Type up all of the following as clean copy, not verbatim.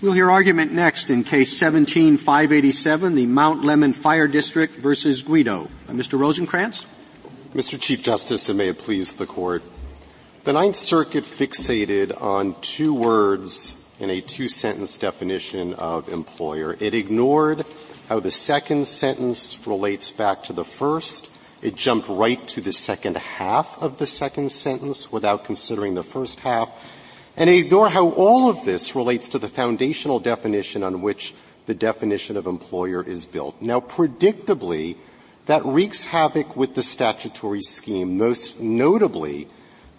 We'll hear argument next in Case 17-587, the Mount Lemmon Fire District versus Guido. Mr. Rosenkranz? Mr. Chief Justice, and may it please the Court, the Ninth Circuit fixated on two words in a two-sentence definition of employer. It ignored how the second sentence relates back to the first. It jumped right to the second half of the second sentence without considering the first half. And ignore how all of this relates to the foundational definition on which the definition of employer is built. Now, predictably, that wreaks havoc with the statutory scheme, most notably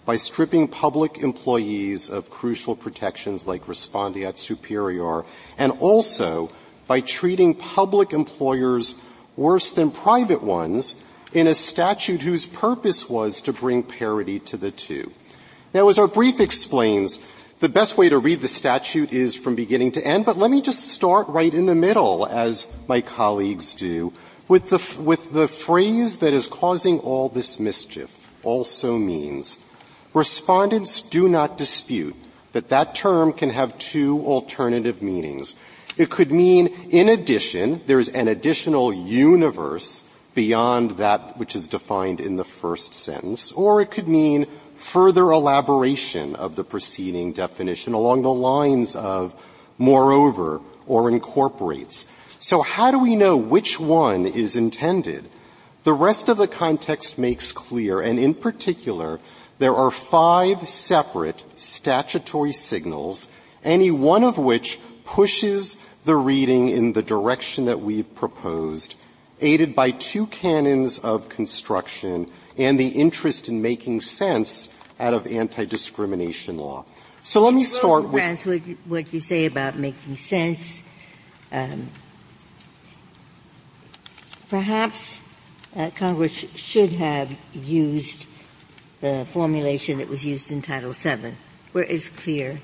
by stripping public employees of crucial protections like respondeat superior, and also by treating public employers worse than private ones in a statute whose purpose was to bring parity to the two. Now, as our brief explains, the best way to read the statute is from beginning to end, but let me just start right in the middle, as my colleagues do, with the phrase that is causing all this mischief, also means. Respondents do not dispute that that term can have two alternative meanings. It could mean, in addition, there's an additional universe beyond that which is defined in the first sentence, or it could mean further elaboration of the preceding definition along the lines of moreover or incorporates. So how do we know which one is intended? The rest of the context makes clear, and in particular, there are five separate statutory signals, any one of which pushes the reading in the direction that we've proposed, aided by two canons of construction and the interest in making sense out of anti-discrimination law. So let me start with what you say about making sense. Perhaps Congress should have used the formulation that was used in Title VII, where it's clear.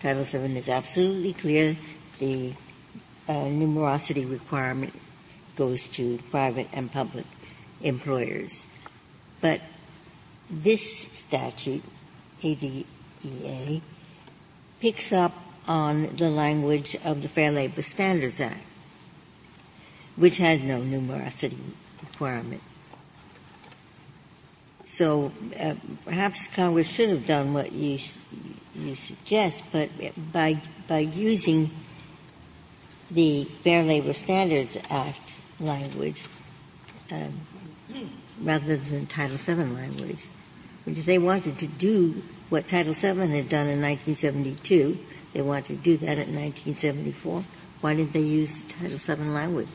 Title VII is absolutely clear. The numerosity requirement goes to private and public employers. But this statute, ADEA, picks up on the language of the Fair Labor Standards Act, which has no numerosity requirement. So perhaps Congress should have done what you suggest, but by using the Fair Labor Standards Act language, rather than Title VII language, because they wanted to do what Title VII had done in 1972. They wanted to do that in 1974. Why didn't they use the Title VII language?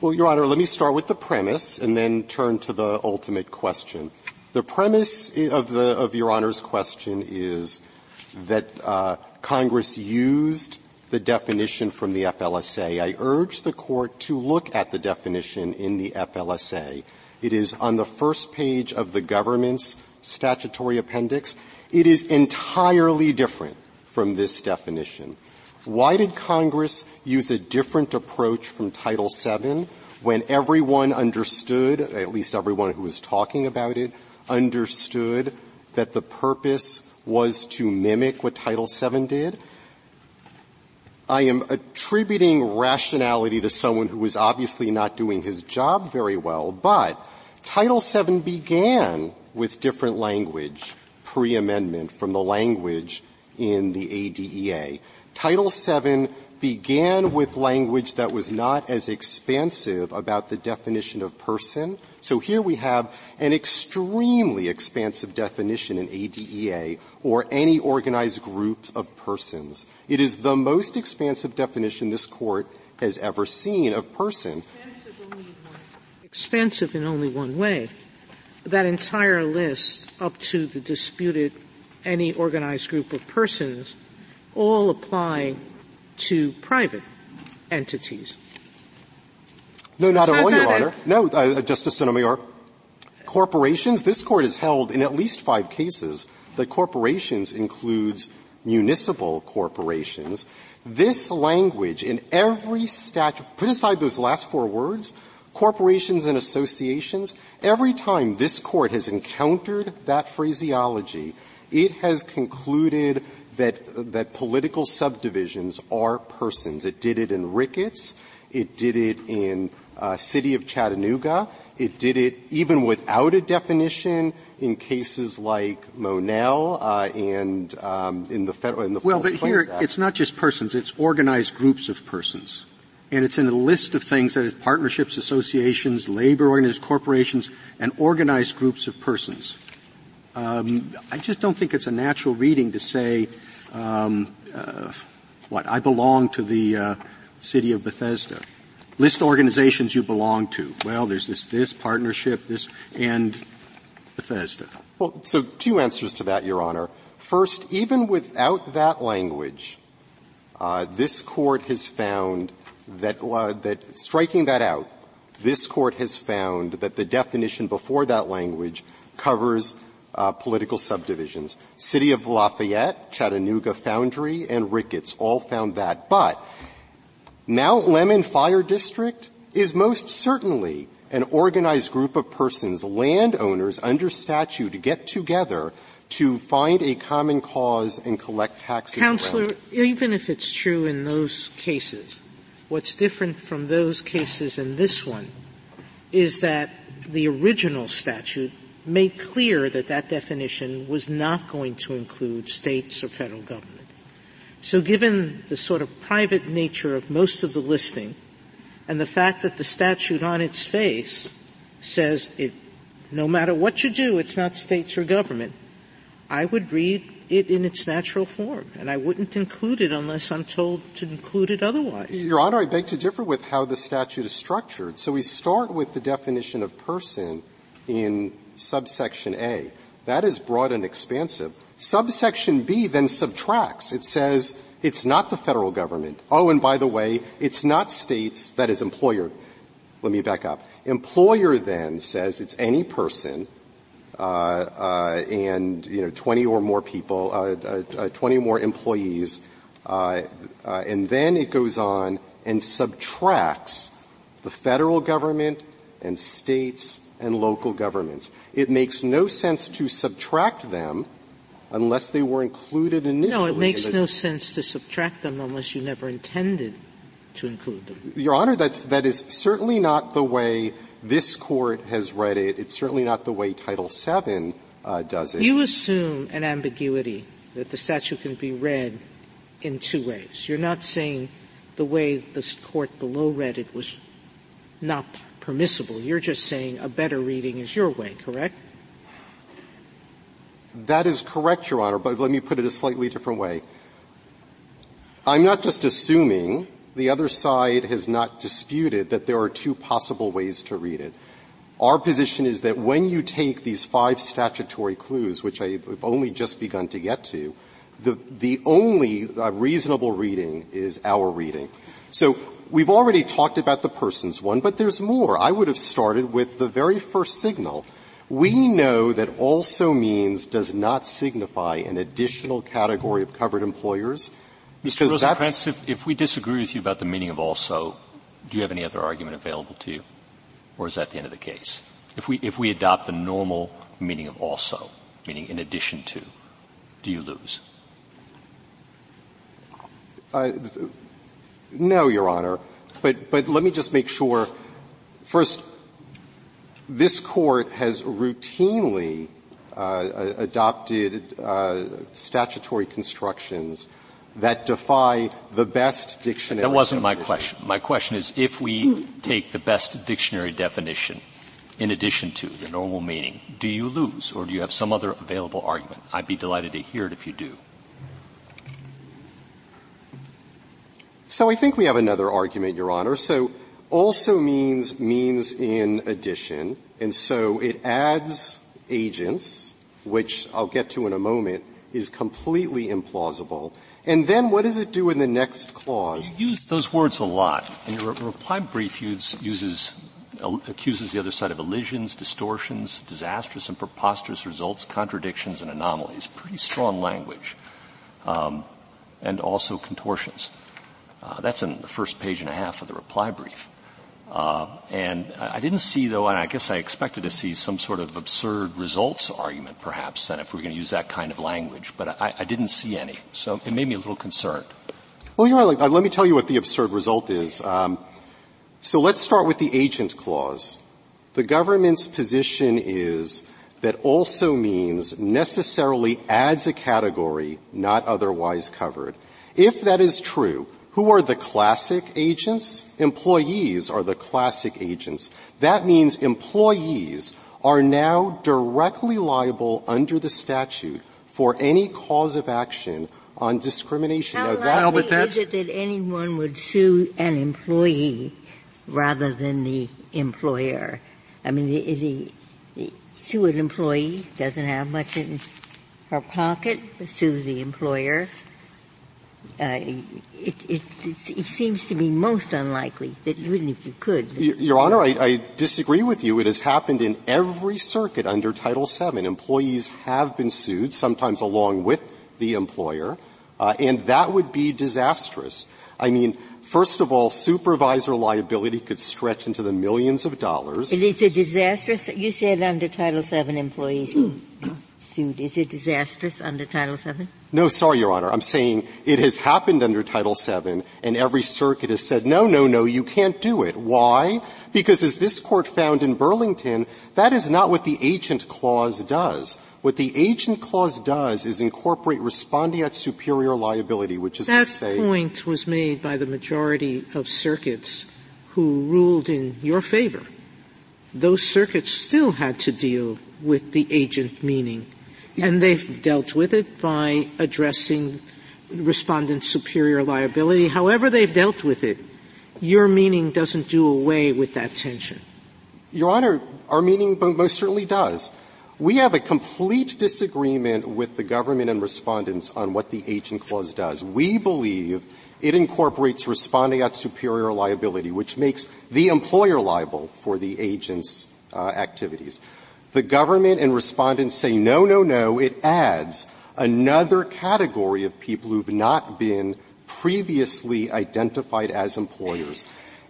Well, Your Honor, let me start with the premise and then turn to the ultimate question. The premise of Your Honor's question is that Congress used the definition from the FLSA. I urge the Court to look at the definition in the FLSA. It is on the first page of the government's statutory appendix. It is entirely different from this definition. Why did Congress use a different approach from Title VII when everyone understood, at least everyone who was talking about it, understood that the purpose was to mimic what Title VII did? I am attributing rationality to someone who was obviously not doing his job very well, but Title VII began with different language pre-amendment from the language in the ADEA. Title VII began with language that was not as expansive about the definition of person. So here we have an extremely expansive definition in ADEA, or any organized groups of persons. It is the most expansive definition this Court has ever seen of person. Expansive in only one way. That entire list up to the disputed any organized group of persons all apply to private entities. No, not all, Your Honor. No, Justice Sotomayor. Corporations, this Court has held in at least five cases that corporations includes municipal corporations. This language in every statute, put aside those last four words, corporations and associations, every time this Court has encountered that phraseology, it has concluded that political subdivisions are persons. It did it in Ricketts. It did it in City of Chattanooga. It did it even without a definition in cases like Monell and in the False Claims Act. Well, but here it's not just persons; it's organized groups of persons, and it's in a list of things that is partnerships, associations, labor organized corporations, and organized groups of persons. I just don't think it's a natural reading to say, I belong to the City of Bethesda. List organizations you belong to. Well, there's this partnership, this, and Bethesda. Well, so two answers to that, Your Honor. First, even without that language, this Court has found that striking that out, this Court has found that the definition before that language covers political subdivisions. City of Lafayette, Chattanooga Foundry, and Ricketts all found that. But Mount Lemmon Fire District is most certainly an organized group of persons, landowners under statute, get together to find a common cause and collect taxes. Counselor, even if it's true in those cases, what's different from those cases and this one is that the original statute made clear that that definition was not going to include states or federal government. So given the sort of private nature of most of the listing and the fact that the statute on its face says it, no matter what you do, it's not states or government, I would read it in its natural form, and I wouldn't include it unless I'm told to include it otherwise. Your Honor, I beg to differ with how the statute is structured. So we start with the definition of person in subsection A. That is broad and expansive. Subsection B then subtracts. It says it's not the federal government. Oh, and by the way, it's not states, that is employer. Let me back up. Employer then says it's any person, and, 20 or more people, 20 or more employees, and then it goes on and subtracts the federal government and states and local governments. It makes no sense to subtract them unless they were included initially. No, it makes no sense to subtract them unless you never intended to include them. Your Honor, that is certainly not the way this Court has read it. It's certainly not the way Title VII does it. You assume an ambiguity, that the statute can be read in two ways. You're not saying the way this Court below read it was not permissible. You're just saying a better reading is your way, correct? That is correct, Your Honor, but let me put it a slightly different way. I'm not just assuming. The other side has not disputed that there are two possible ways to read it. Our position is that when you take these five statutory clues, which I've only just begun to get to, the only reasonable reading is our reading. So we've already talked about the persons one, but there's more. I would have started with the very first signal. We know that also means does not signify an additional category of covered employers. Mr. Rosenkranz, if we disagree with you about the meaning of also, do you have any other argument available to you? Or is that the end of the case? If we adopt the normal meaning of also, meaning in addition to, do you lose? No, Your Honor. But let me just make sure. First, this Court has routinely adopted statutory constructions that defy the best dictionary. That wasn't definition. My question. My question is, if we take the best dictionary definition in addition to the normal meaning, do you lose, or do you have some other available argument? I'd be delighted to hear it if you do. So I think we have another argument, Your Honor. So also means in addition, and so it adds agents, which I'll get to in a moment, is completely implausible. And then what does it do in the next clause? You use those words a lot. In your reply brief, accuses the other side of elisions, distortions, disastrous and preposterous results, contradictions, and anomalies. Pretty strong language. And also contortions. That's in the first page and a half of the reply brief. And I didn't see, though, and I guess I expected to see some sort of absurd results argument, perhaps, then, if we're going to use that kind of language. But I didn't see any. So it made me a little concerned. Well, you're right. Let me tell you what the absurd result is. So let's start with the agent clause. The government's position is that also means necessarily adds a category not otherwise covered. If that is true, who are the classic agents? Employees are the classic agents. That means employees are now directly liable under the statute for any cause of action on discrimination. How likely is it that anyone would sue an employee rather than the employer? I mean, sue an employee, doesn't have much in her pocket, sue the employer. It seems to me most unlikely that even if you could. Your Honor, I disagree with you. It has happened in every circuit under Title VII. Employees have been sued, sometimes along with the employer, and that would be disastrous. I mean, first of all, supervisor liability could stretch into the millions of dollars. It's a disastrous. You said under Title VII employees sued. Is it disastrous under Title VII? No, sorry, Your Honor. I'm saying it has happened under Title VII, and every circuit has said, no, you can't do it. Why? Because as this Court found in Burlington, that is not what the agent clause does. What the agent clause does is incorporate respondeat superior liability, which is to say — that point was made by the majority of circuits who ruled in your favor. Those circuits still had to deal with the agent meaning. And they've dealt with it by addressing respondent superior liability. However they've dealt with it, your meaning doesn't do away with that tension. Your Honor, our meaning most certainly does. We have a complete disagreement with the government and respondents on what the agent clause does. We believe it incorporates respondeat superior liability, which makes the employer liable for the agent's activities. The government and respondents say, no, it adds another category of people who have not been previously identified as employers.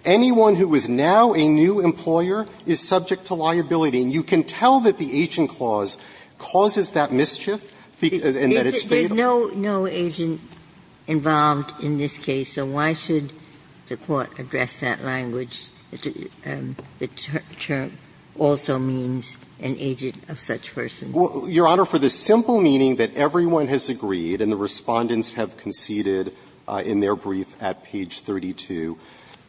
Anyone who is now a new employer is subject to liability, and you can tell that the agent clause causes that mischief and that it's fatal. There's no agent involved in this case, so why should the Court address that language? The term also means an agent of such person. Well, Your Honor, for the simple meaning that everyone has agreed and the respondents have conceded in their brief at page 32,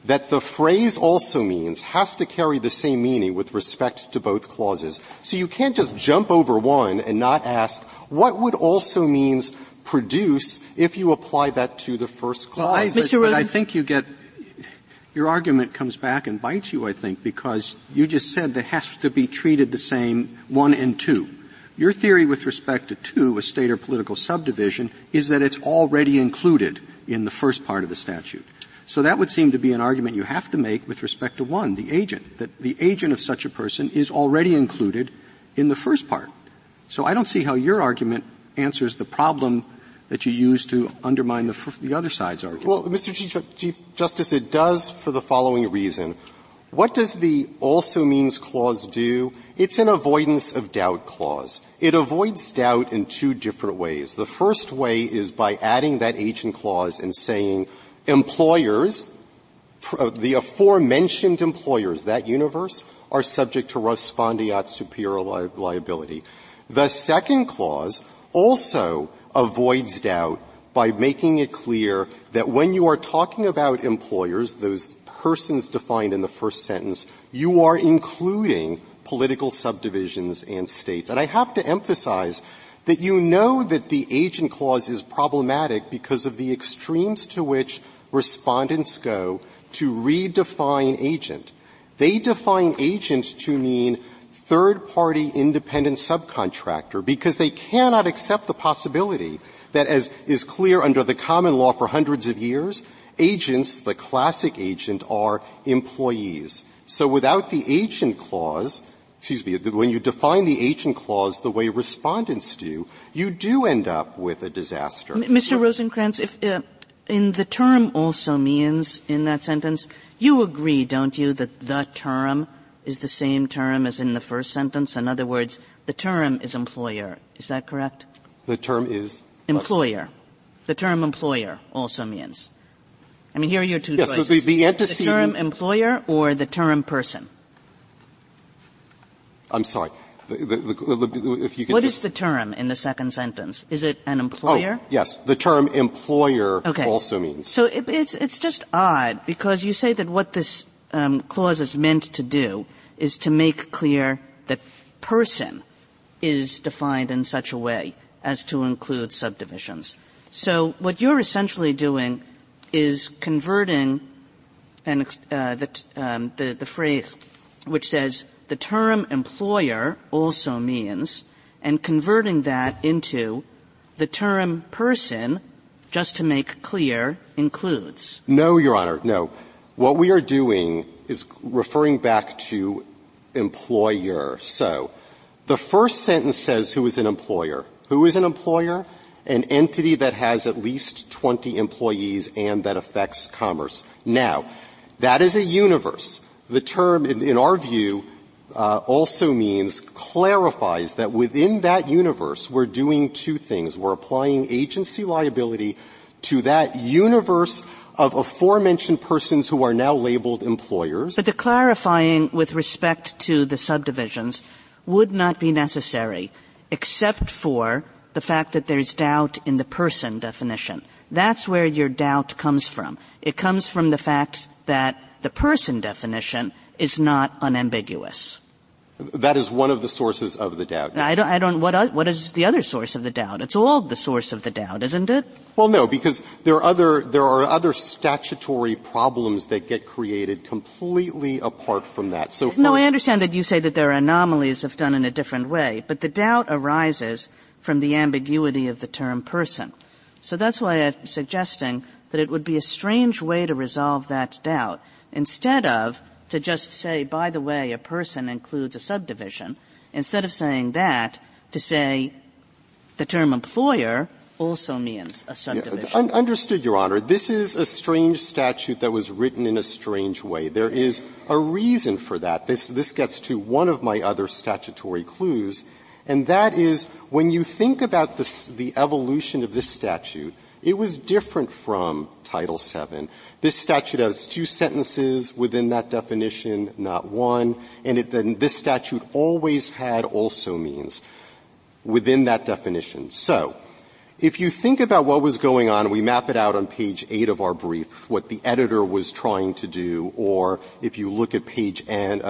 that the phrase also means has to carry the same meaning with respect to both clauses. So you can't just jump over one and not ask what would also means produce if you apply that to the first clause. Well, but I think you get your argument comes back and bites you, I think, because you just said they have to be treated the same, 1 and 2. Your theory with respect to 2, a state or political subdivision, is that it's already included in the first part of the statute. So that would seem to be an argument you have to make with respect to 1, the agent, that the agent of such a person is already included in the first part. So I don't see how your argument answers the problem that you use to undermine the other side's argument. Well, Mr. Chief Justice, it does for the following reason. What does the also means clause do? It's an avoidance of doubt clause. It avoids doubt in 2 different ways. The first way is by adding that agent clause and saying employers, the aforementioned employers, that universe, are subject to respondeat superior liability. The second clause also avoids doubt by making it clear that when you are talking about employers, those persons defined in the first sentence, you are including political subdivisions and states. And I have to emphasize that you know that the agent clause is problematic because of the extremes to which respondents go to redefine agent. They define agent to mean third-party independent subcontractor, because they cannot accept the possibility that, as is clear under the common law for hundreds of years, agents, the classic agent, are employees. So without the agent clause, when you define the agent clause the way respondents do, you do end up with a disaster. Mr. Rosenkranz, if in the term also means, in that sentence, you agree, don't you, that the term is the same term as in the first sentence? In other words, the term is employer. Is that correct? The term is? Employer. The term employer also means. I mean, here are your two choices. Yes, the antecedent. The term employer or the term person? I'm sorry. If you could is the term in the second sentence? Is it an employer? Oh, yes. The term employer also means. So it's just odd because you say that what this clause is meant to do is to make clear that person is defined in such a way as to include subdivisions. So what you're essentially doing is converting the phrase which says the term employer also means, and converting that into the term person, just to make clear, includes. No, Your Honor, no. What we are doing is referring back to employer. So the first sentence says who is an employer. Who is an employer? An entity that has at least 20 employees and that affects commerce. Now, that is a universe. The term, in our view, also means clarifies that within that universe we're doing two things. We're applying agency liability to that universe of aforementioned persons who are now labeled employers. But the clarifying with respect to the subdivisions would not be necessary except for the fact that there's doubt in the person definition. That's where your doubt comes from. It comes from the fact that the person definition is not unambiguous. That is one of the sources of the doubt. Yes. What is the other source of the doubt? It's all the source of the doubt, isn't it? Well, no, because there are other statutory problems that get created completely apart from that. So no, I understand that you say that there are anomalies if done in a different way, but the doubt arises from the ambiguity of the term person. So that's why I'm suggesting that it would be a strange way to resolve that doubt instead of to just say, by the way, a person includes a subdivision, instead of saying that, to say the term employer also means a subdivision. Yeah, understood, Your Honor. This is a strange statute that was written in a strange way. There is a reason for that. This gets to one of my other statutory clues, and that is when you think about the evolution of this statute, it was different from Title VII. This statute has two sentences within that definition, not one, and this statute always had also means within that definition. So if you think about what was going on, we map it out on page 8 of our brief, what the editor was trying to do, or if you look at page 8,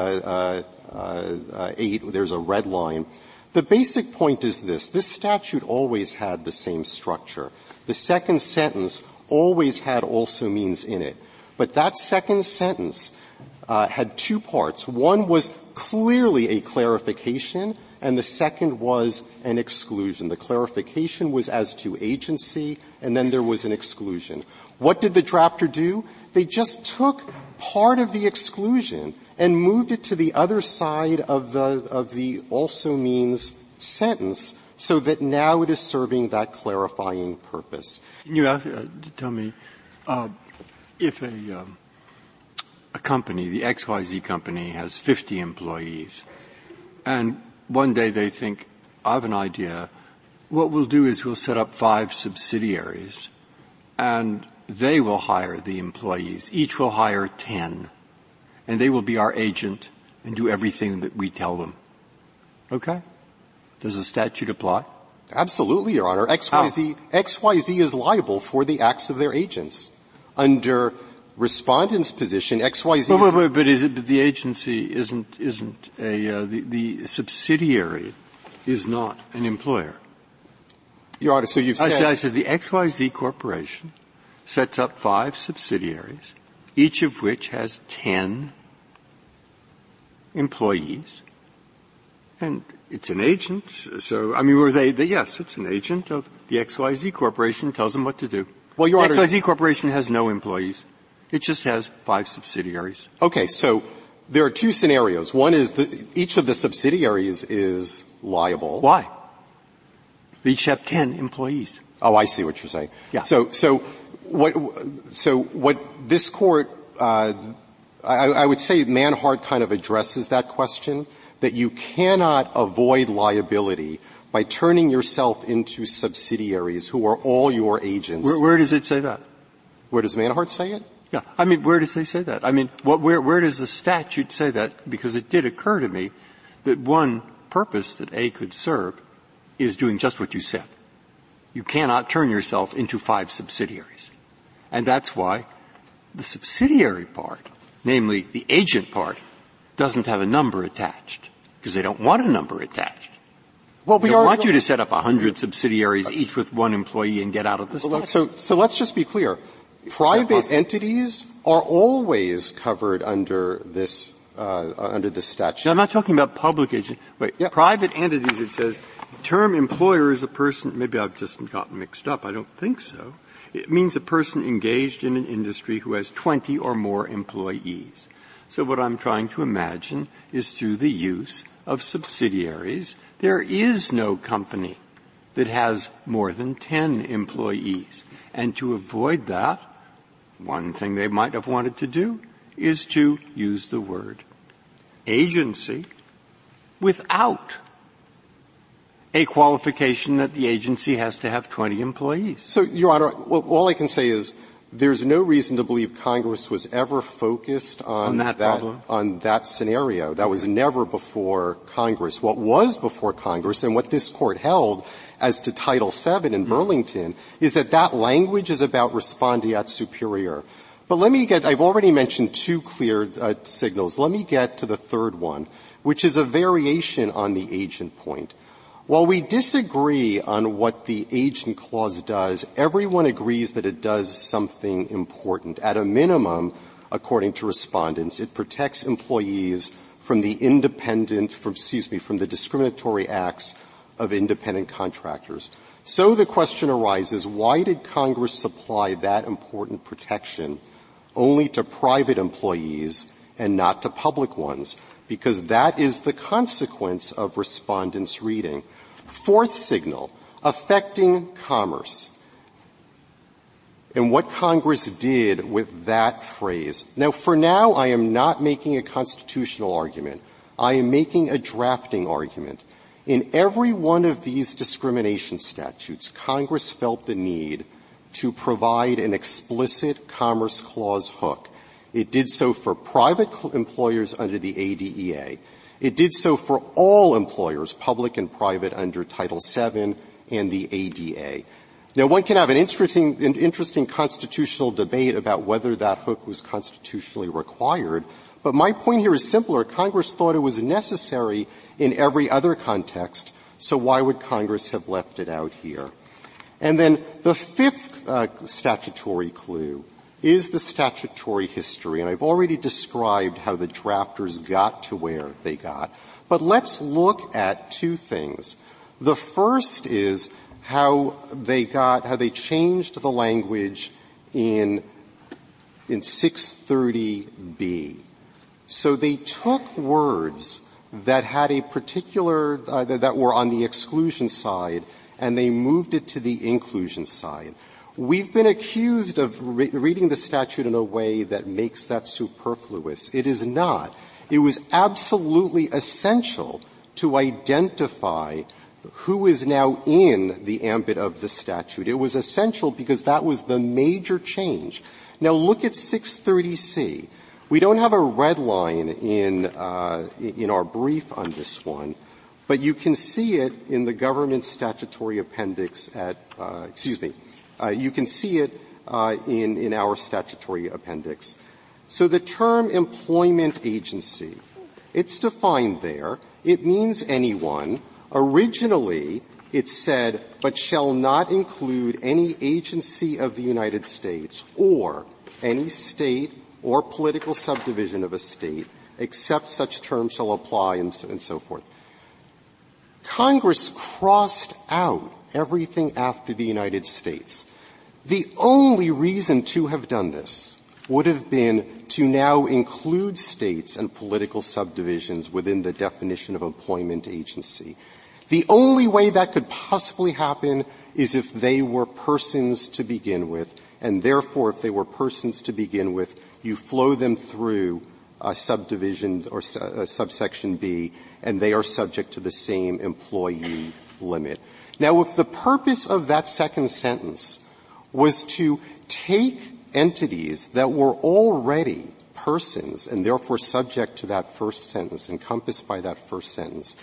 there's a red line. The basic point is this. This statute always had the same structure. The second sentence always had also means in it. But that second sentence had two parts. One was clearly a clarification, and the second was an exclusion. The clarification was as to agency, and then there was an exclusion. What did the drafter do? They just took part of the exclusion and moved it to the other side of the also means sentence, so that now it is serving that clarifying purpose. Can you tell me if a company, the XYZ company, has 50 employees, and one day they think, I have an idea, what we'll do is we'll set up 5 subsidiaries, and they will hire the employees. Each will hire 10, and they will be our agent and do everything that we tell them. Okay? Does the statute apply? Absolutely, Your Honor. XYZ is liable for the acts of their agents. Under respondent's position, XYZ. But is it? But the agency isn't a the subsidiary is not an employer. Your Honor, so you've said I said the XYZ corporation sets up 5 subsidiaries, each of which has 10 employees, and it's an agent, so, I mean, yes, it's an agent of the XYZ Corporation, tells them what to do. Well, Your Honor, the XYZ Corporation has no employees. It just has 5 subsidiaries. Okay, so there are two scenarios. One is each of the subsidiaries is liable. Why? They each have 10 employees. Oh, I see what you're saying. Yeah. So What this court, I would say Manhart kind of addresses that question, that you cannot avoid liability by turning yourself into subsidiaries who are all your agents. Where does it say that? Where does Manhart say it? Yeah. I mean, where does they say that? I mean, where does the statute say that? Because it did occur to me that one purpose that A could serve is doing just what you said. You cannot turn yourself into five subsidiaries. And that's why the subsidiary part, namely the agent part, doesn't have a number attached, because they don't want a number attached. Well, we don't want you to set up 100 subsidiaries, each with one employee, and get out of this. So let's just be clear. Private entities are always covered under this statute. Now, I'm not talking about public agent. Wait, yeah. Private entities, it says, the term employer is a person, maybe I've just gotten mixed up, I don't think so. It means a person engaged in an industry who has 20 or more employees. So what I'm trying to imagine is through the use of subsidiaries, there is no company that has more than 10 employees. And to avoid that, one thing they might have wanted to do is to use the word agency without a qualification that the agency has to have 20 employees. So, Your Honor, all I can say is there's no reason to believe Congress was ever focused on that scenario. That was never before Congress. What was before Congress and what this Court held as to Title VII in Burlington is that language is about respondeat superior. But I've already mentioned two clear signals. Let me get to the third one, which is a variation on the agent point. While we disagree on what the agent clause does, everyone agrees that it does something important. At a minimum, according to respondents, it protects employees from the discriminatory acts of independent contractors. So the question arises, why did Congress supply that important protection only to private employees and not to public ones? Because that is the consequence of respondents' reading. Fourth signal, affecting commerce, and what Congress did with that phrase. Now, for now, I am not making a constitutional argument. I am making a drafting argument. In every one of these discrimination statutes, Congress felt the need to provide an explicit Commerce Clause hook. It did so for private employers under the ADEA. It did so for all employers, public and private, under Title VII and the ADA. Now, one can have an interesting constitutional debate about whether that hook was constitutionally required, but my point here is simpler. Congress thought it was necessary in every other context, so why would Congress have left it out here? And then the fifth statutory clue is the statutory history, and I've already described how the drafters got to where they got. But let's look at two things. The first is how they changed the language in 630B. So they took words that had a particular that were on the exclusion side, and they moved it to the inclusion side. We've been accused of reading the statute in a way that makes that superfluous. It is not. It was absolutely essential to identify who is now in the ambit of the statute. It was essential because that was the major change. Now look at 630C. We don't have a red line in our brief on this one, but you can see it in the government statutory appendix you can see it in our statutory appendix. So the term employment agency, it's defined there. It means anyone. Originally, it said, but shall not include any agency of the United States or any state or political subdivision of a state, except such terms shall apply, and so forth. Congress crossed out everything after the United States. The only reason to have done this would have been to now include states and political subdivisions within the definition of employment agency. The only way that could possibly happen is if they were persons to begin with, and therefore, if they were persons to begin with, you flow them through subdivision or subsection B, and they are subject to the same employee limit. Now, if the purpose of that second sentence was to take entities that were already persons and therefore subject to that first sentence, encompassed by that first sentence,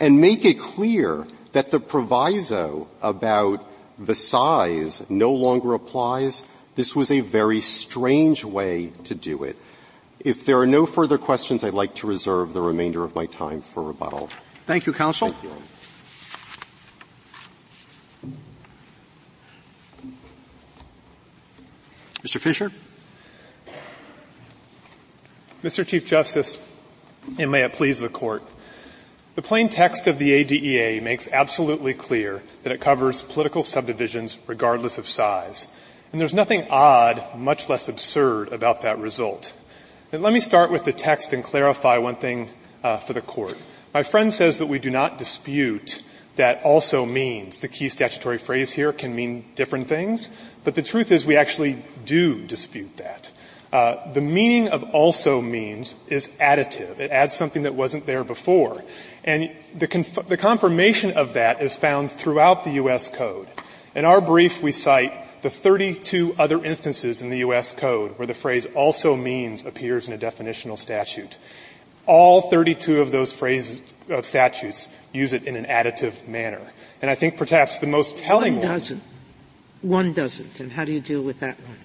and make it clear that the proviso about the size no longer applies, this was a very strange way to do it. If there are no further questions, I'd like to reserve the remainder of my time for rebuttal. Thank you, counsel. Thank you. Mr. Fisher. Mr. Chief Justice, and may it please the Court, the plain text of the ADEA makes absolutely clear that it covers political subdivisions regardless of size. And there's nothing odd, much less absurd, about that result. And let me start with the text and clarify one thing for the Court. My friend says that we do not dispute that also means the key statutory phrase here can mean different things, but the truth is we actually do dispute that. The meaning of also means is additive. It adds something that wasn't there before. And the confirmation of that is found throughout the U.S. Code. In our brief, we cite the 32 other instances in the U.S. Code where the phrase also means appears in a definitional statute. All 32 of those phrases of statutes use it in an additive manner. And I think perhaps the most telling one doesn't. One doesn't. And how do you deal with that one?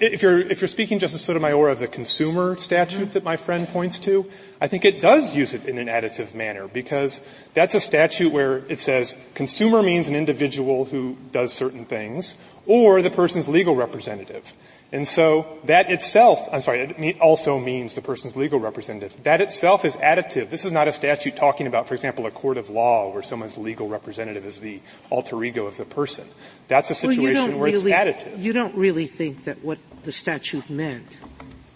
If you're speaking, Justice Sotomayor, of the consumer statute that my friend points to, I think it does use it in an additive manner, because that's a statute where it says consumer means an individual who does certain things or the person's legal representative. And so that itself, it also means the person's legal representative. That itself is additive. This is not a statute talking about, for example, a court of law where someone's legal representative is the alter ego of the person. That's a situation where it's additive. You don't really think that what the statute meant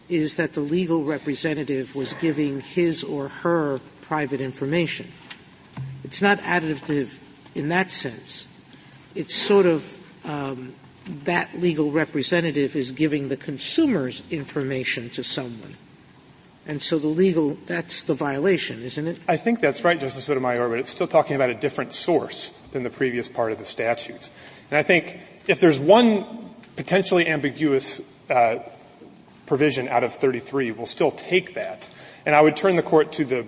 is that the legal representative was giving his or her private information. It's not additive in that sense. It's sort of that legal representative is giving the consumer's information to someone. And so that's the violation, isn't it? I think that's right, Justice Sotomayor, but it's still talking about a different source than the previous part of the statute. And I think if there's one potentially ambiguous provision out of 33, we'll still take that. And I would turn the Court to the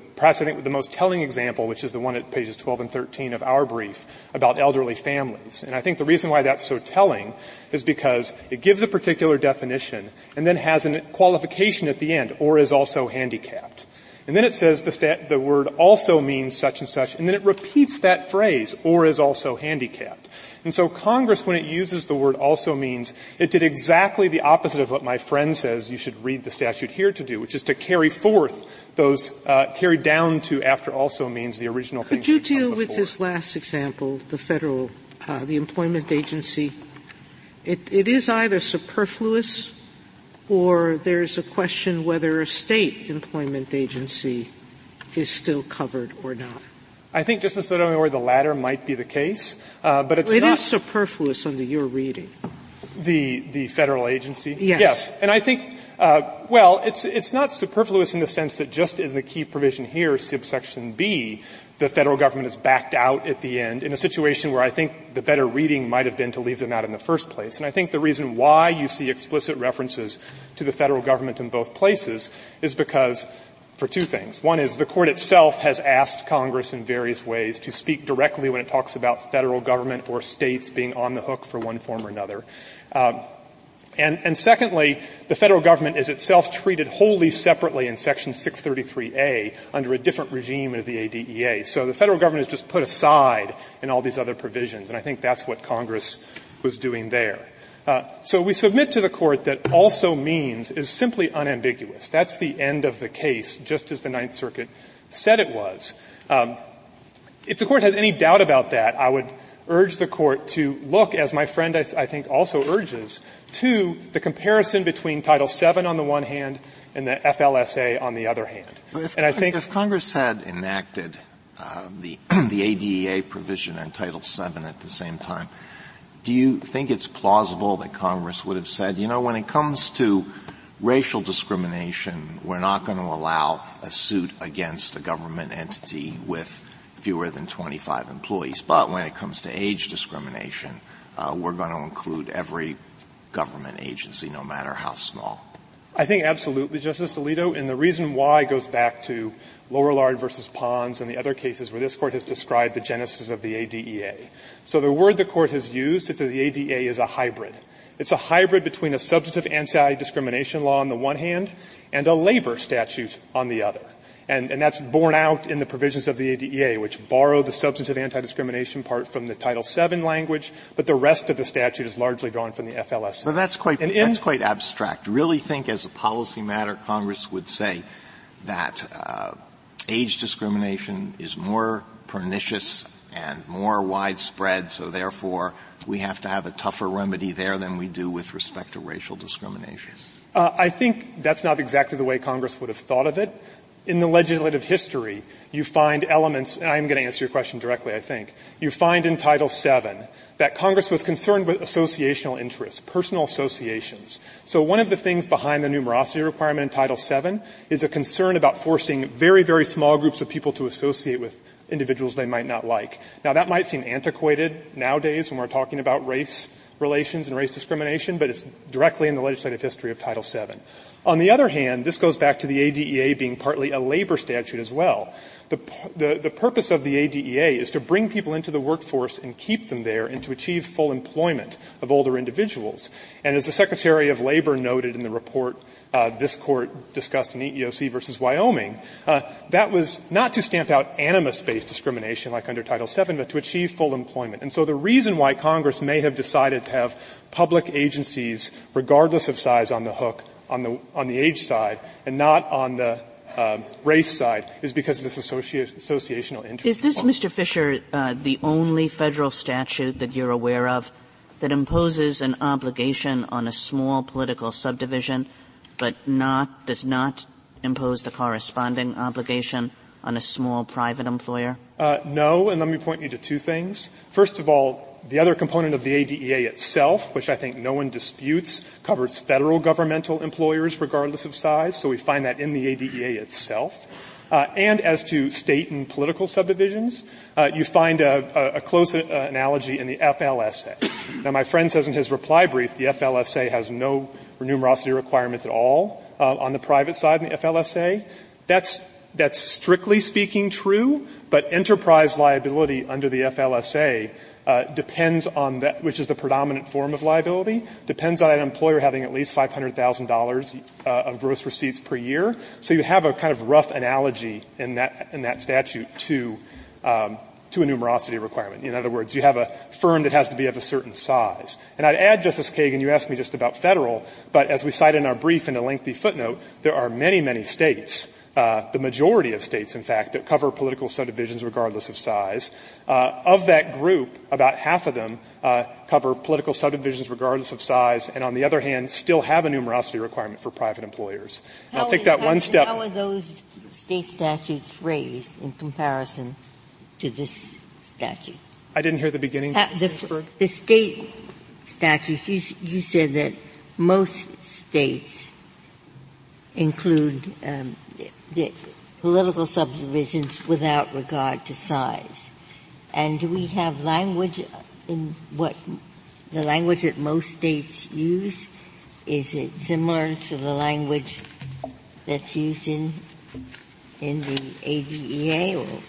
most telling example, which is the one at pages 12 and 13 of our brief about elderly families. And I think the reason why that's so telling is because it gives a particular definition and then has a qualification at the end, or is also handicapped. And then it says the word also means such and such, and then it repeats that phrase, or is also handicapped. And so Congress, when it uses the word also means, it did exactly the opposite of what my friend says you should read the statute here to do, which is to carry forth those, carry down to after also means the original thing. Could you deal with this last example, the federal, the employment agency? It is either superfluous or there's a question whether a state employment agency is still covered or not. I think, Justice Sotomayor, the latter might be the case, but it's not. It is superfluous under your reading. The federal agency? Yes. And I think, it's not superfluous in the sense that just as the key provision here, subsection B, the federal government is backed out at the end in a situation where I think the better reading might have been to leave them out in the first place. And I think the reason why you see explicit references to the federal government in both places is because for two things. One is the Court itself has asked Congress in various ways to speak directly when it talks about federal government or states being on the hook for one form or another. And secondly, the federal government is itself treated wholly separately in Section 633A under a different regime of the ADEA. So the federal government is just put aside in all these other provisions, and I think that's what Congress was doing there. So we submit to the Court that also means is simply unambiguous. That's the end of the case, just as the Ninth Circuit said it was. If the Court has any doubt about that, I would urge the Court to look, as my friend I think also urges, to the comparison between Title VII on the one hand and the FLSA on the other hand. And I think if Congress had enacted the ADEA provision and Title VII at the same time, do you think it's plausible that Congress would have said, you know, when it comes to racial discrimination, we're not going to allow a suit against a government entity with fewer than 25 employees. But when it comes to age discrimination, we're going to include every government agency, no matter how small. I think absolutely, Justice Alito, and the reason why goes back to Lorillard versus Pons and the other cases where this Court has described the genesis of the ADEA. So the word the Court has used is that the ADEA is a hybrid. It's a hybrid between a substantive anti-discrimination law on the one hand and a labor statute on the other. And that's borne out in the provisions of the ADEA, which borrow the substantive anti-discrimination part from the Title VII language, but the rest of the statute is largely drawn from the FLSA. But that's quite abstract. Really think as a policy matter, Congress would say that age discrimination is more pernicious and more widespread, so therefore we have to have a tougher remedy there than we do with respect to racial discrimination. I think that's not exactly the way Congress would have thought of it. In the legislative history, you find elements, and I'm going to answer your question directly, I think. You find in Title VII that Congress was concerned with associational interests, personal associations. So one of the things behind the numerosity requirement in Title VII is a concern about forcing very, very small groups of people to associate with individuals they might not like. Now, that might seem antiquated nowadays when we're talking about race relations and race discrimination, but it's directly in the legislative history of Title VII. On the other hand, this goes back to the ADEA being partly a labor statute as well. The purpose of the ADEA is to bring people into the workforce and keep them there and to achieve full employment of older individuals. And as the Secretary of Labor noted in the report this Court discussed in EEOC versus Wyoming, that was not to stamp out animus-based discrimination like under Title VII, but to achieve full employment. And so the reason why Congress may have decided to have public agencies, regardless of size, on the hook on the age side and not on the race side is because of this associational interest. Is this, Mr. Fisher, the only federal statute that you're aware of that imposes an obligation on a small political subdivision but does not impose the corresponding obligation on a small private employer? No, and let me point you to two things. First of all, the other component of the ADEA itself, which I think no one disputes, covers federal governmental employers regardless of size, so we find that in the ADEA itself. And as to state and political subdivisions, you find a close analogy in the FLSA. Now, my friend says in his reply brief the FLSA has no numerosity requirements at all on the private side in the FLSA. That's strictly speaking true, but enterprise liability under the FLSA depends on that, which is the predominant form of liability, depends on an employer having at least $500,000 of gross receipts per year. So you have a kind of rough analogy in that statute to a numerosity requirement. In other words, you have a firm that has to be of a certain size. And I'd add, Justice Kagan, you asked me just about federal, but as we cite in our brief in a lengthy footnote, there are many, many states, the majority of states, in fact, that cover political subdivisions regardless of size. Of that group, about half of them cover political subdivisions regardless of size and, on the other hand, still have a numerosity requirement for private employers. And I'll take that one step. How are those state statutes raised in comparison to this statute? I didn't hear the beginning. The state statutes, you said that most states include the political subdivisions without regard to size. And do we have language in what the language that most states use? Is it similar to the language that's used in the ADEA? Or?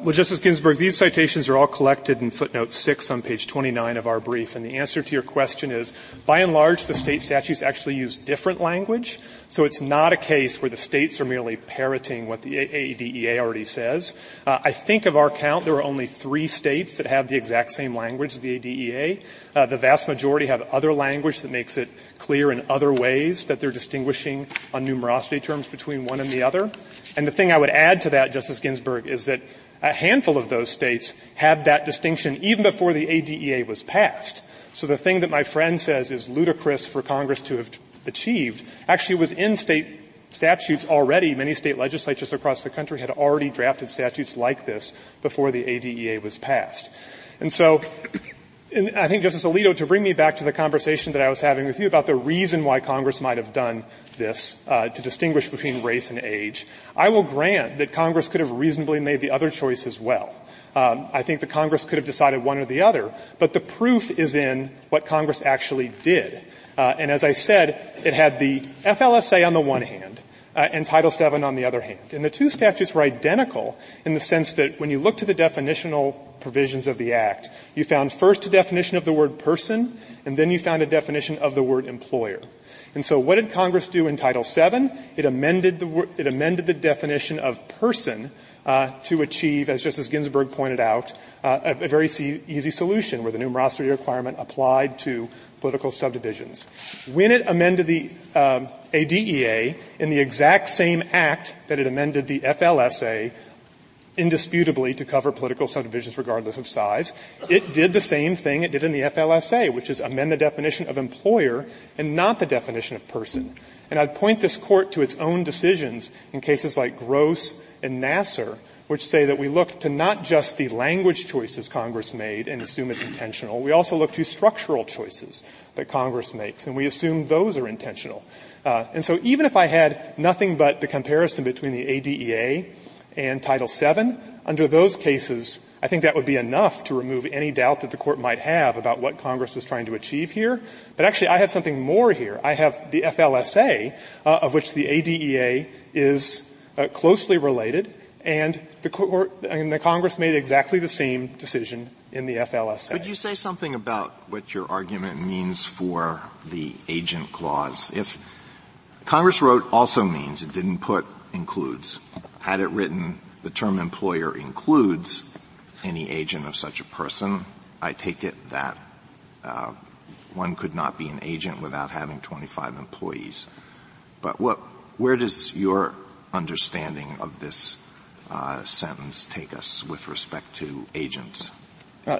Well, Justice Ginsburg, these citations are all collected in footnote 6 on page 29 of our brief. And the answer to your question is, by and large, the state statutes actually use different language. So it's not a case where the states are merely parroting what the ADEA already says. I think of our count, there are only 3 states that have the exact same language as the ADEA. The vast majority have other language that makes it clear in other ways that they're distinguishing on numerosity terms between one and the other. And the thing I would add to that, Justice Ginsburg, is that a handful of those states had that distinction even before the ADEA was passed. So the thing that my friend says is ludicrous for Congress to have achieved actually was in state statutes already. Many state legislatures across the country had already drafted statutes like this before the ADEA was passed. And so And I think, Justice Alito, to bring me back to the conversation that I was having with you about the reason why Congress might have done this, to distinguish between race and age, I will grant that Congress could have reasonably made the other choice as well. I think the Congress could have decided one or the other, but the proof is in what Congress actually did. And as I said, it had the FLSA on the one hand, and Title VII on the other hand. And the two statutes were identical in the sense that when you look to the definitional provisions of the Act, you found first a definition of the word person, and then you found a definition of the word employer. And so what did Congress do in Title VII? It amended the definition of person to achieve, as Justice Ginsburg pointed out, a very easy solution where the numerosity requirement applied to political subdivisions. When it amended the ADEA in the exact same act that it amended the FLSA indisputably to cover political subdivisions regardless of size, it did the same thing it did in the FLSA, which is amend the definition of employer and not the definition of person. And I'd point this Court to its own decisions in cases like Gross and Nassar, which say that we look to not just the language choices Congress made and assume it's intentional. We also look to structural choices that Congress makes, and we assume those are intentional. And so even if I had nothing but the comparison between the ADEA and Title VII, under those cases, I think that would be enough to remove any doubt that the Court might have about what Congress was trying to achieve here. But actually, I have something more here. I have the FLSA, of which the ADEA is closely related, and the Congress made exactly the same decision in the FLSA. Could you say something about what your argument means for the agent clause? If Congress wrote also means, it didn't put includes. Had it written, the term employer includes any agent of such a person, I take it that one could not be an agent without having 25 employees. But where does your understanding of this sentence take us with respect to agents?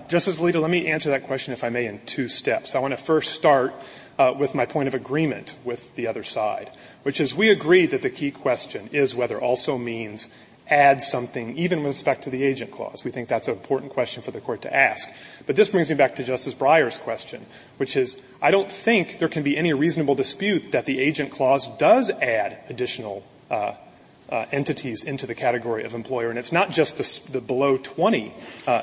Justice Alito, let me answer that question, if I may, in two steps. I want to first start with my point of agreement with the other side, which is we agree that the key question is whether also means add something, even with respect to the agent clause. We think that's an important question for the Court to ask. But this brings me back to Justice Breyer's question, which is I don't think there can be any reasonable dispute that the agent clause does add additional entities into the category of employer. And it's not just the below 20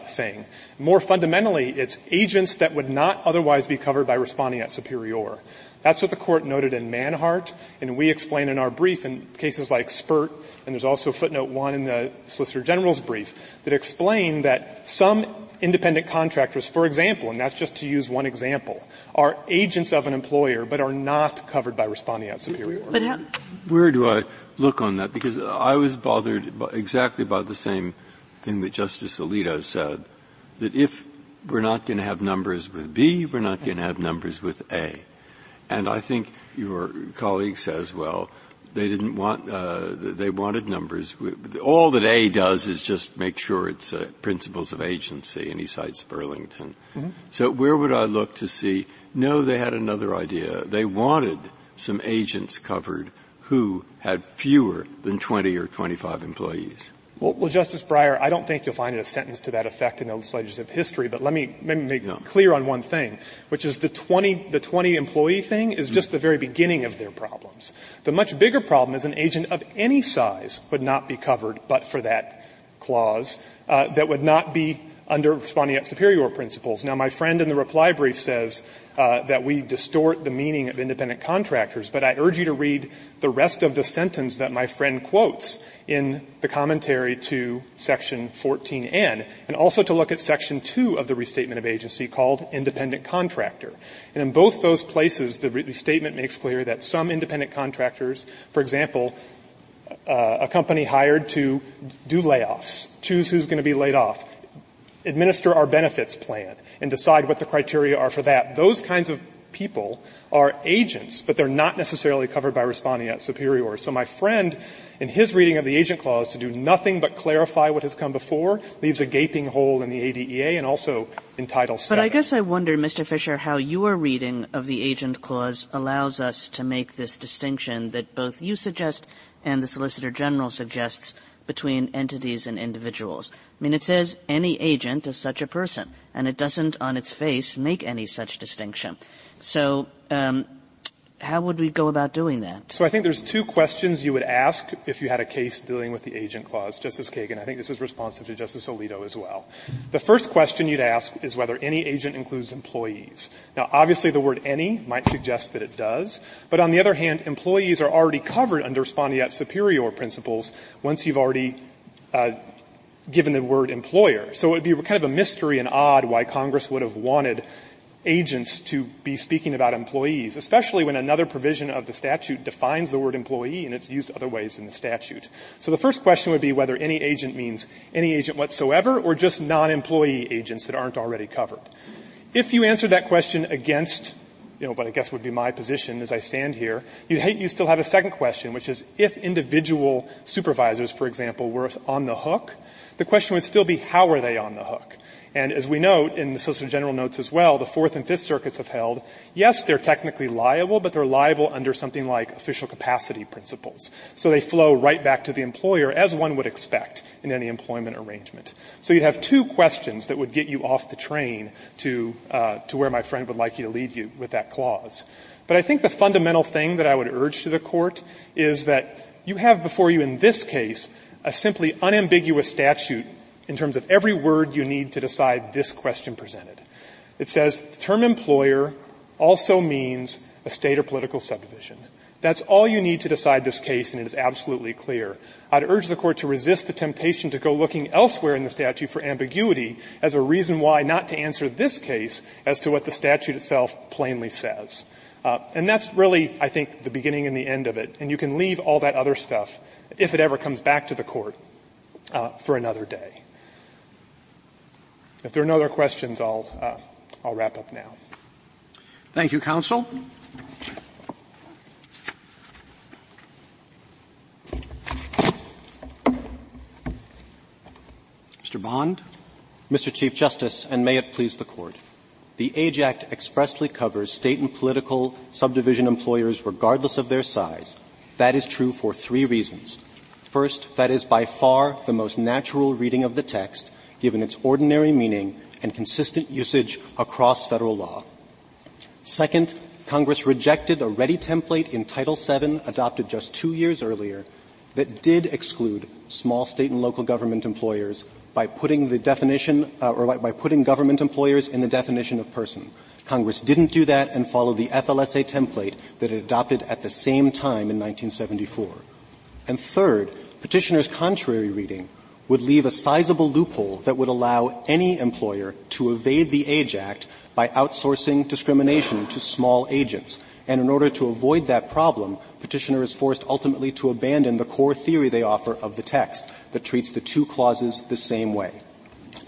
thing. More fundamentally, it's agents that would not otherwise be covered by respondeat superior. That's what the Court noted in Manhart, and we explain in our brief in cases like Spirt, and there's also footnote 1 in the Solicitor General's brief, that explain that some independent contractors, for example, and that's just to use one example, are agents of an employer but are not covered by respondeat superior. But where do I look on that? Because I was bothered exactly by the same thing that Justice Alito said, that if we're not going to have numbers with B, we're not going to have numbers with A. And I think your colleague says, well, they didn't want they wanted numbers. All that A does is just make sure it's principles of agency, and he cites Burlington. Mm-hmm. So where would I look to see, no, they had another idea. They wanted some agents covered who had fewer than 20 or 25 employees. Well, Justice Breyer, I don't think you'll find a sentence to that effect in the legislative history, but let me make clear on one thing, which is the 20 employee thing is just the very beginning of their problems. The much bigger problem is an agent of any size would not be covered but for that clause, that would not be under respondeat superior principles. Now, my friend in the reply brief says that we distort the meaning of independent contractors, but I urge you to read the rest of the sentence that my friend quotes in the commentary to Section 14N, and also to look at Section 2 of the Restatement of Agency called Independent Contractor. And in both those places, the restatement makes clear that some independent contractors, for example, a company hired to do layoffs, choose who's going to be laid off, administer our benefits plan, and decide what the criteria are for that. Those kinds of people are agents, but they're not necessarily covered by respondeat superior. So my friend, in his reading of the agent clause, to do nothing but clarify what has come before, leaves a gaping hole in the ADEA and also in Title VII. But I guess I wonder, Mr. Fisher, how your reading of the agent clause allows us to make this distinction that both you suggest and the Solicitor General suggests between entities and individuals. I mean, it says any agent of such a person, and it doesn't on its face make any such distinction. So how would we go about doing that? So I think there's two questions you would ask if you had a case dealing with the agent clause. Justice Kagan, I think this is responsive to Justice Alito as well. The first question you'd ask is whether any agent includes employees. Now, obviously, the word any might suggest that it does. But on the other hand, employees are already covered under spondeat superior principles once you've already given the word employer. So it would be kind of a mystery and odd why Congress would have wanted agents to be speaking about employees, especially when another provision of the statute defines the word employee and it's used other ways in the statute. So the first question would be whether any agent means any agent whatsoever or just non-employee agents that aren't already covered. If you answered that question against, what I guess would be my position as I stand here, you still have a second question, which is if individual supervisors, for example, were on the hook, the question would still be how are they on the hook? And as we note, and the Solicitor General notes as well, the Fourth and Fifth Circuits have held, yes, they're technically liable, but they're liable under something like official capacity principles. So they flow right back to the employer, as one would expect in any employment arrangement. So you'd have two questions that would get you off the train to where my friend would like you to lead you with that clause. But I think the fundamental thing that I would urge to the Court is that you have before you in this case a simply unambiguous statute in terms of every word you need to decide this question presented. It says the term employer also means a state or political subdivision. That's all you need to decide this case, and it is absolutely clear. I'd urge the Court to resist the temptation to go looking elsewhere in the statute for ambiguity as a reason why not to answer this case as to what the statute itself plainly says. And that's really, I think, the beginning and the end of it. And you can leave all that other stuff, if it ever comes back to the Court, for another day. If there are no other questions, I'll wrap up now. Thank you, counsel. Mr. Bond. Mr. Chief Justice, and may it please the Court. The Age Act expressly covers state and political subdivision employers regardless of their size. That is true for three reasons. First, that is by far the most natural reading of the text, given its ordinary meaning and consistent usage across federal law. Second, Congress rejected a ready template in Title VII adopted just 2 years earlier that did exclude small state and local government employers by putting the definition, by putting government employers in the definition of person. Congress didn't do that and followed the FLSA template that it adopted at the same time in 1974. And third, petitioners' contrary reading would leave a sizable loophole that would allow any employer to evade the Age Act by outsourcing discrimination to small agents. And in order to avoid that problem, petitioner is forced ultimately to abandon the core theory they offer of the text that treats the two clauses the same way.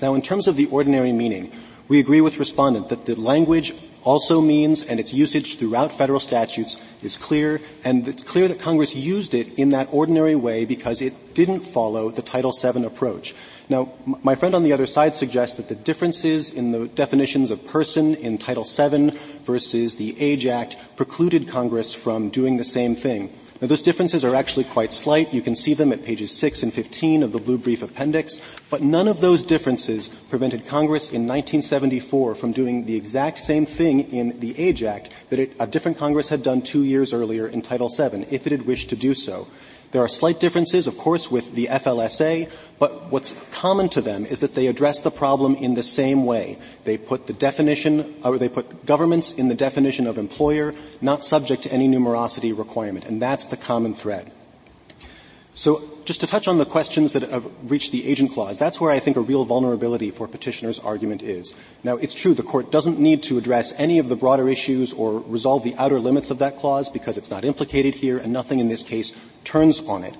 Now, in terms of the ordinary meaning, we agree with respondent that the language also means and its usage throughout federal statutes is clear, and it's clear that Congress used it in that ordinary way because it didn't follow the Title VII approach. Now, my friend on the other side suggests that the differences in the definitions of person in Title VII versus the Age Act precluded Congress from doing the same thing. Now, those differences are actually quite slight. You can see them at pages 6 and 15 of the blue brief appendix. But none of those differences prevented Congress in 1974 from doing the exact same thing in the Age Act that a different Congress had done 2 years earlier in Title VII, if it had wished to do so. There are slight differences, of course, with the FLSA, but what's common to them is that they address the problem in the same way. They put the definition, or they put governments in the definition of employer, not subject to any numerosity requirement, and that's the common thread. So just to touch on the questions that have reached the agent clause, that's where I think a real vulnerability for petitioner's argument is. Now, it's true the Court doesn't need to address any of the broader issues or resolve the outer limits of that clause because it's not implicated here and nothing in this case turns on it.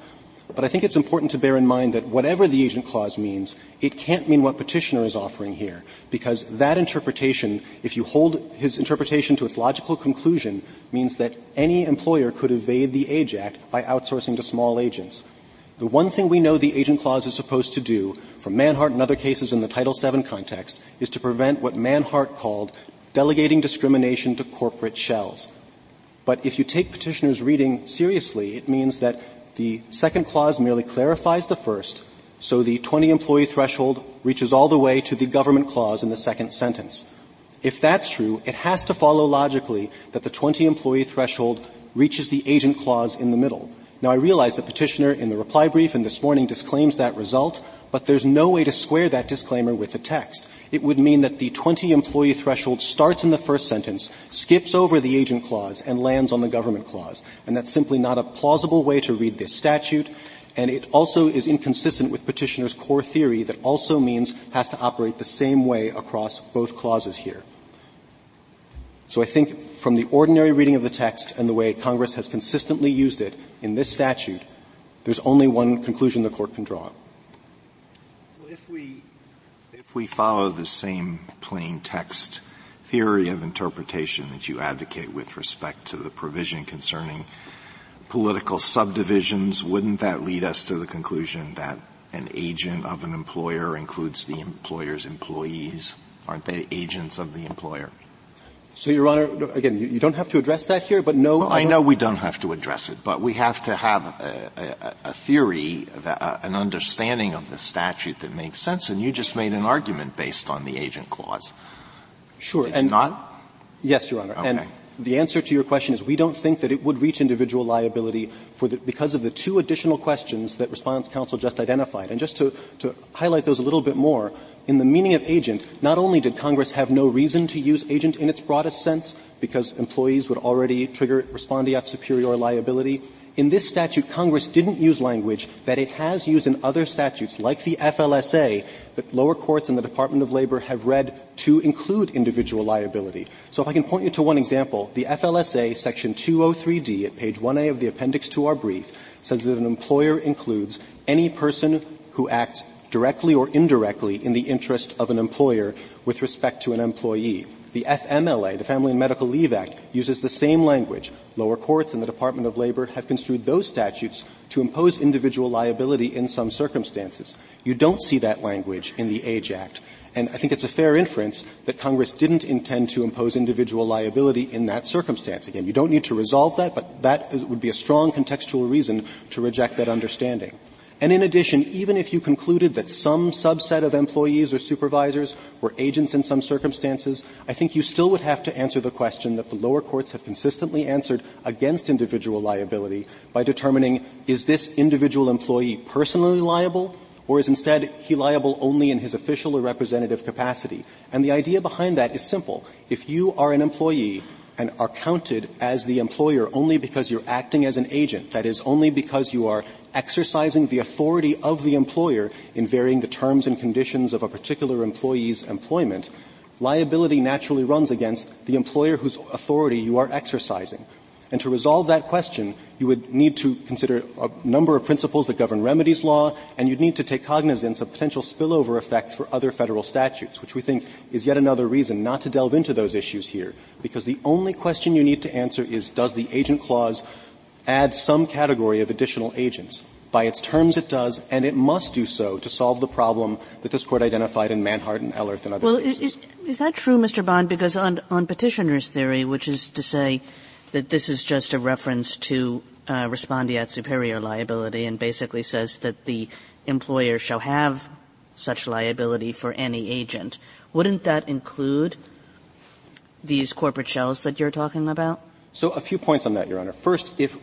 But I think it's important to bear in mind that whatever the agent clause means, it can't mean what petitioner is offering here because that interpretation, if you hold his interpretation to its logical conclusion, means that any employer could evade the Age Act by outsourcing to small agents. The one thing we know the agent clause is supposed to do, from Manhart and other cases in the Title VII context, is to prevent what Manhart called delegating discrimination to corporate shells. But if you take petitioner's reading seriously, it means that The second clause merely clarifies the first, so the 20-employee threshold reaches all the way to the government clause in the second sentence. If that's true, it has to follow logically that the 20-employee threshold reaches the agent clause in the middle. Now, I realize the petitioner in the reply brief and this morning disclaims that result, but there's no way to square that disclaimer with the text. It would mean that the 20-employee threshold starts in the first sentence, skips over the agent clause, and lands on the government clause. And that's simply not a plausible way to read this statute. And it also is inconsistent with petitioner's core theory that also means has to operate the same way across both clauses here. So I think from the ordinary reading of the text and the way Congress has consistently used it in this statute, there's only one conclusion the Court can draw. Well, if we follow the same plain text theory of interpretation that you advocate with respect to the provision concerning political subdivisions, wouldn't that lead us to the conclusion that an agent of an employer includes the employer's employees? Aren't they agents of the employer? So, Your Honor, again, you don't have to address that here, but no. Well, I know we don't have to address it, but we have to have a theory, an understanding of the statute that makes sense, and you just made an argument based on the agent clause. Sure. Did you not? Yes, Your Honor. Okay. And the answer to your question is we don't think that it would reach individual liability because of the two additional questions that Respondent's Counsel just identified. And just to highlight those a little bit more, in the meaning of agent, not only did Congress have no reason to use agent in its broadest sense because employees would already trigger respondeat superior liability, in this statute, Congress didn't use language that it has used in other statutes, like the FLSA, that lower courts and the Department of Labor have read to include individual liability. So if I can point you to one example, the FLSA, Section 203D, at page 1A of the appendix to our brief, says that an employer includes any person who acts directly or indirectly in the interest of an employer with respect to an employee. The FMLA, the Family and Medical Leave Act, uses the same language. Lower courts and the Department of Labor have construed those statutes to impose individual liability in some circumstances. You don't see that language in the Age Act. And I think it's a fair inference that Congress didn't intend to impose individual liability in that circumstance. Again, you don't need to resolve that, but that would be a strong contextual reason to reject that understanding. And in addition, even if you concluded that some subset of employees or supervisors were agents in some circumstances, I think you still would have to answer the question that the lower courts have consistently answered against individual liability by determining, is this individual employee personally liable, or is instead he liable only in his official or representative capacity? And the idea behind that is simple. If you are an employee and are counted as the employer only because you're acting as an agent, that is, only because you are exercising the authority of the employer in varying the terms and conditions of a particular employee's employment, liability naturally runs against the employer whose authority you are exercising. And to resolve that question, you would need to consider a number of principles that govern remedies law, and you'd need to take cognizance of potential spillover effects for other federal statutes, which we think is yet another reason not to delve into those issues here, because the only question you need to answer is, does the agent clause add some category of additional agents? By its terms, it does, and it must do so to solve the problem that this Court identified in Manhart and Ellerth and other cases. Well, is that true, Mr. Bond? Because on petitioner's theory, which is to say that this is just a reference to respondeat superior liability and basically says that the employer shall have such liability for any agent. Wouldn't that include these corporate shells that you're talking about? So a few points on that, Your Honor. First, if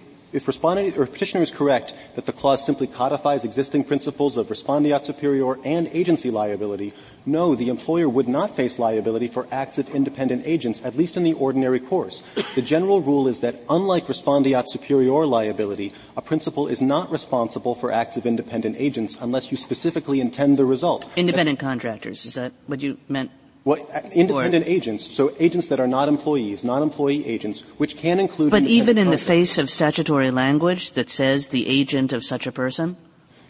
respondent or petitioner is correct that the clause simply codifies existing principles of respondeat superior and agency liability, no, the employer would not face liability for acts of independent agents, at least in the ordinary course. The general rule is that, unlike respondeat superior liability, a principal is not responsible for acts of independent agents unless you specifically intend the result. Independent contractors, is that what you meant? Well, independent agents, so agents that are not employees, non-employee agents, which can include. But even in the face of statutory language that says the agent of such a person?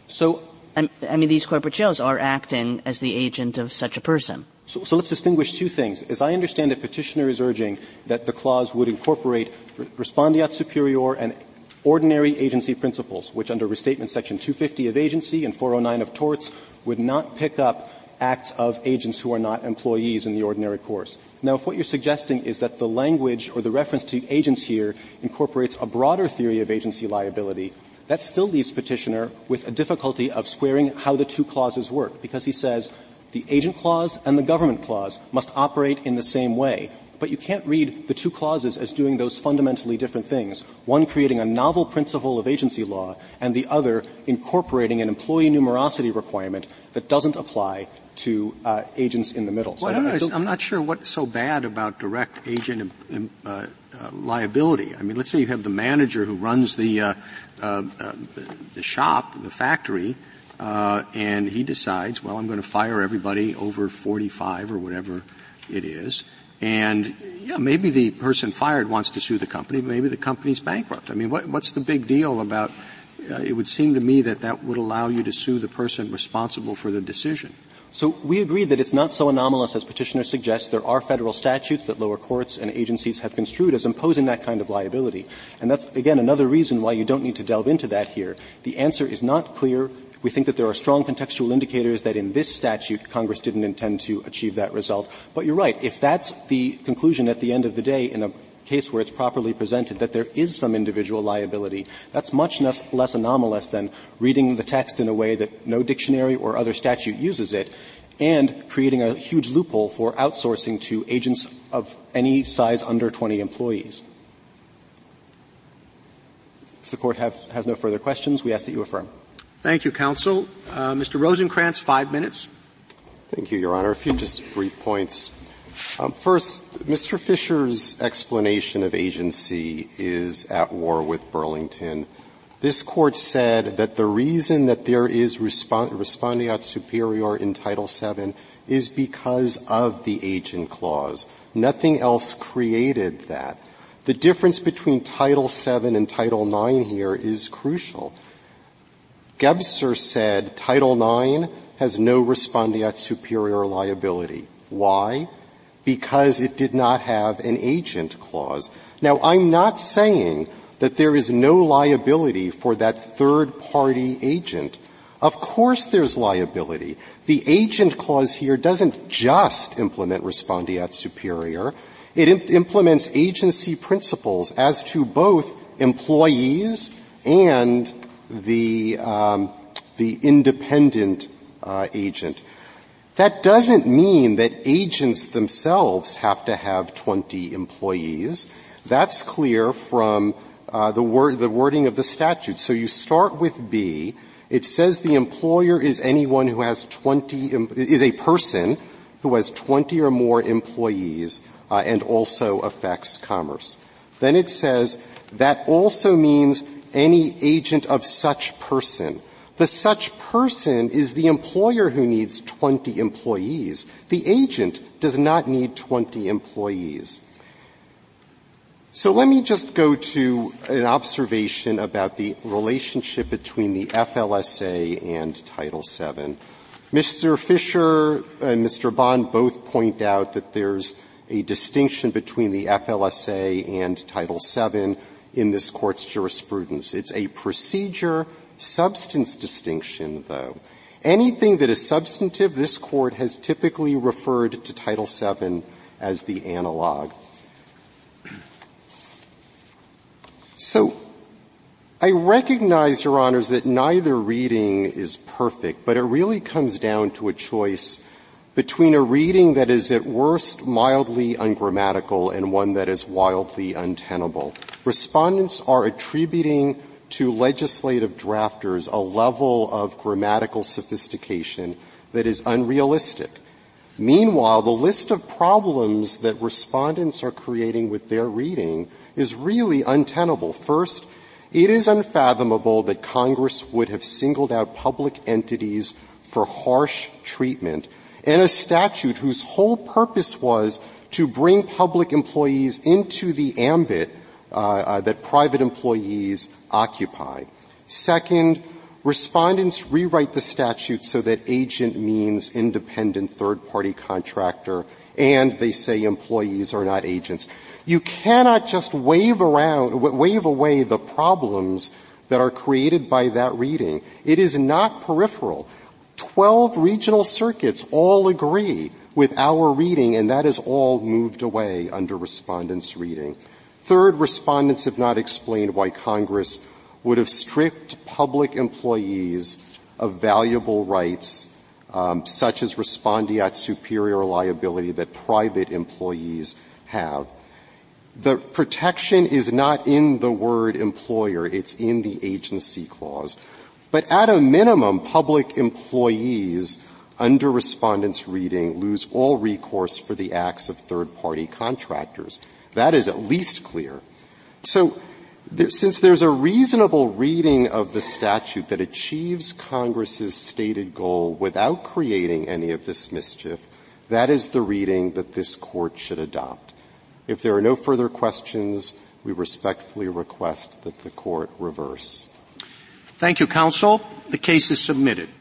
So, I mean, these corporate shells are acting as the agent of such a person. So let's distinguish two things. As I understand it, petitioner is urging that the clause would incorporate respondeat superior and ordinary agency principles, which under Restatement Section 250 of Agency and 409 of Torts would not pick up acts of agents who are not employees in the ordinary course. Now, if what you're suggesting is that the language or the reference to agents here incorporates a broader theory of agency liability, That still leaves Petitioner with a difficulty of squaring how the two clauses work, because he says the agent clause and the government clause must operate in the same way. But you can't read the two clauses as doing those fundamentally different things, one creating a novel principle of agency law and the other incorporating an employee numerosity requirement that doesn't apply to agents in the middle. So well, I'm not sure what's so bad about direct agent liability. I mean, let's say you have the manager who runs the shop, the factory, and he decides, well, I'm going to fire everybody over 45 or whatever it is. And, yeah, maybe the person fired wants to sue the company, but maybe the company's bankrupt. I mean, what's the big deal about it would seem to me that that would allow you to sue the person responsible for the decision. So we agree that it's not so anomalous as Petitioner suggests. There are federal statutes that lower courts and agencies have construed as imposing that kind of liability. And that's, again, another reason why you don't need to delve into that here. The answer is not clear. We think that there are strong contextual indicators that in this statute Congress didn't intend to achieve that result. But you're right. If that's the conclusion at the end of the day in a case where it's properly presented, that there is some individual liability, that's much less anomalous than reading the text in a way that no dictionary or other statute uses it and creating a huge loophole for outsourcing to agents of any size under 20 employees. If the Court has no further questions, we ask that you affirm. Thank you, counsel. Mr. Rosenkranz, 5 minutes. Thank you, Your Honor. A few just brief points. First, Mr. Fisher's explanation of agency is at war with Burlington. This Court said that the reason that there is respondeat superior in Title VII is because of the agent clause. Nothing else created that. The difference between Title VII and Title IX here is crucial. Gebser said Title IX has no respondeat superior liability. Why? Because it did not have an agent clause. Now, I'm not saying that there is no liability for that third-party agent. Of course there's liability. The agent clause here doesn't just implement respondeat superior. It implements agency principles as to both employees and the independent agent. That doesn't mean that agents themselves have to have 20 employees. That's clear from the wording of the statute. So you start with B. It says the employer is anyone who has 20 is a person who has 20 or more employees and also affects commerce. Then it says that also means any agent of such person. The such person is the employer who needs 20 employees. The agent does not need 20 employees. So let me just go to an observation about the relationship between the FLSA and Title VII. Mr. Fisher and Mr. Bond both point out that there's a distinction between the FLSA and Title VII in this Court's jurisprudence. It's a procedure-substance distinction, though. Anything that is substantive, this Court has typically referred to Title VII as the analog. So I recognize, Your Honors, that neither reading is perfect, but it really comes down to a choice between a reading that is at worst mildly ungrammatical and one that is wildly untenable. Respondents are attributing to legislative drafters a level of grammatical sophistication that is unrealistic. Meanwhile, the list of problems that respondents are creating with their reading is really untenable. First, it is unfathomable that Congress would have singled out public entities for harsh treatment in a statute whose whole purpose was to bring public employees into the ambit that private employees occupy. Second, respondents rewrite the statute so that agent means independent third-party contractor, and they say employees are not agents. You cannot just wave away the problems that are created by that reading. It is not peripheral. 12 regional circuits all agree with our reading, and that is all moved away under respondents' reading. Third, respondents have not explained why Congress would have stripped public employees of valuable rights, such as respondeat superior liability that private employees have. The protection is not in the word employer. It's in the agency clause. But at a minimum, public employees under respondents' reading lose all recourse for the acts of third-party contractors. That is at least clear. So since there's a reasonable reading of the statute that achieves Congress's stated goal without creating any of this mischief, that is the reading that this Court should adopt. If there are no further questions, we respectfully request that the Court reverse. Thank you, Counsel. The case is submitted.